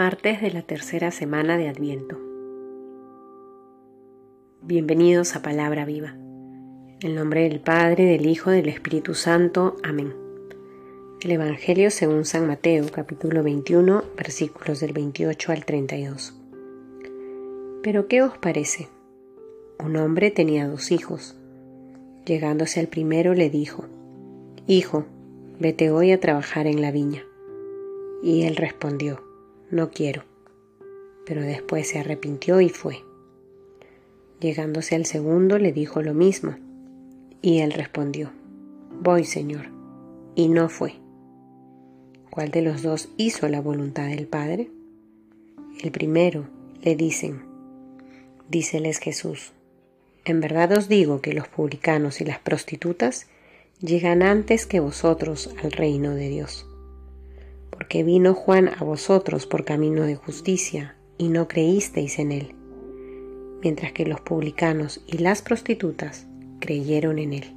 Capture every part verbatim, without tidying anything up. Martes de la tercera semana de Adviento. Bienvenidos a Palabra Viva. En el nombre del Padre, del Hijo, del Espíritu Santo. Amén. El Evangelio según San Mateo, capítulo veintiuno, versículos del veintiocho al treinta y dos. ¿Pero qué os parece? Un hombre tenía dos hijos. Llegándose al primero le dijo: Hijo, vete hoy a trabajar en la viña. Y él respondió: No quiero. Pero después se arrepintió y fue. Llegándose al segundo le dijo lo mismo, y él respondió: Voy, Señor, y no fue. ¿Cuál de los dos hizo la voluntad del Padre? El primero, le dicen. Díceles Jesús: En verdad os digo que los publicanos y las prostitutas llegan antes que vosotros al reino de Dios. Porque vino Juan a vosotros por camino de justicia, y no creísteis en él, mientras que los publicanos y las prostitutas creyeron en él.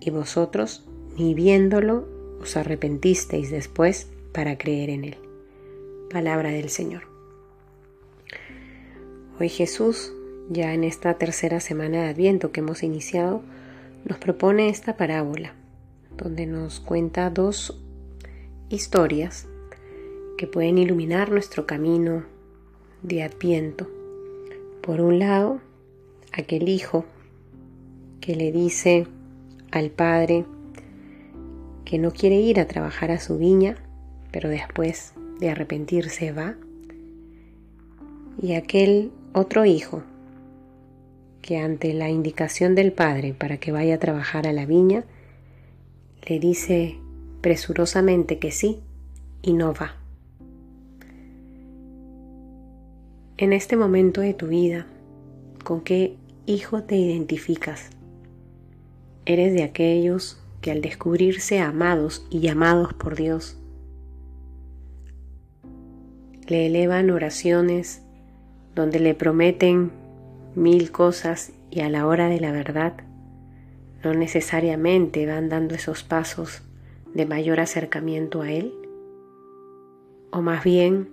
Y vosotros, ni viéndolo, os arrepentisteis después para creer en él. Palabra del Señor. Hoy Jesús, ya en esta tercera semana de Adviento que hemos iniciado, nos propone esta parábola, donde nos cuenta dos historias que pueden iluminar nuestro camino de Adviento. Por un lado, aquel hijo que le dice al padre que no quiere ir a trabajar a su viña, pero después de arrepentirse va. Y aquel otro hijo que, ante la indicación del padre para que vaya a trabajar a la viña, le dice presurosamente que sí, y no va. En este momento de tu vida, ¿con qué hijo te identificas? ¿Eres de aquellos que, al descubrirse amados y llamados por Dios, le elevan oraciones donde le prometen mil cosas y a la hora de la verdad no necesariamente van dando esos pasos de mayor acercamiento a Él? O más bien,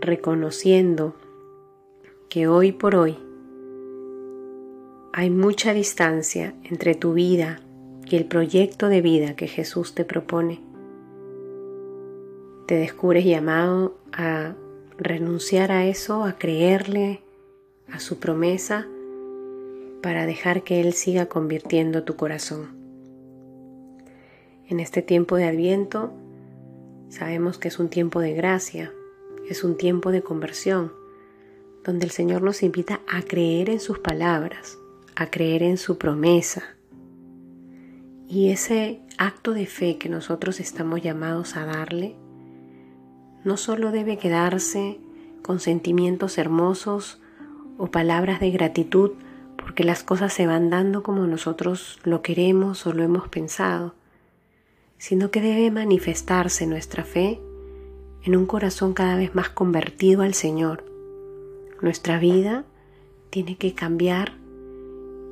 reconociendo que hoy por hoy hay mucha distancia entre tu vida y el proyecto de vida que Jesús te propone, te descubres llamado a renunciar a eso, a creerle a su promesa, para dejar que Él siga convirtiendo tu corazón. En este tiempo de Adviento sabemos que es un tiempo de gracia, es un tiempo de conversión, donde el Señor nos invita a creer en sus palabras, a creer en su promesa. Y ese acto de fe que nosotros estamos llamados a darle, no solo debe quedarse con sentimientos hermosos o palabras de gratitud porque las cosas se van dando como nosotros lo queremos o lo hemos pensado, sino que debe manifestarse nuestra fe en un corazón cada vez más convertido al Señor. Nuestra vida tiene que cambiar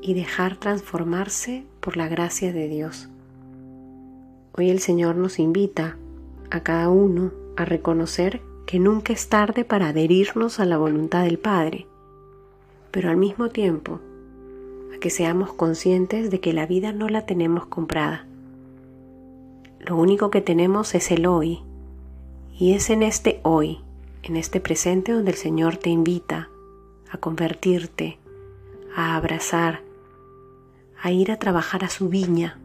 y dejar transformarse por la gracia de Dios. Hoy el Señor nos invita a cada uno a reconocer que nunca es tarde para adherirnos a la voluntad del Padre, pero al mismo tiempo a que seamos conscientes de que la vida no la tenemos comprada. Lo único que tenemos es el hoy, y es en este hoy, en este presente, donde el Señor te invita a convertirte, a abrazar, a ir a trabajar a su viña.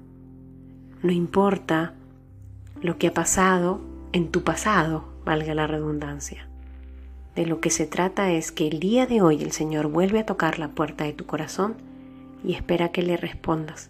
No importa lo que ha pasado en tu pasado, valga la redundancia. De lo que se trata es que el día de hoy el Señor vuelve a tocar la puerta de tu corazón y espera que le respondas.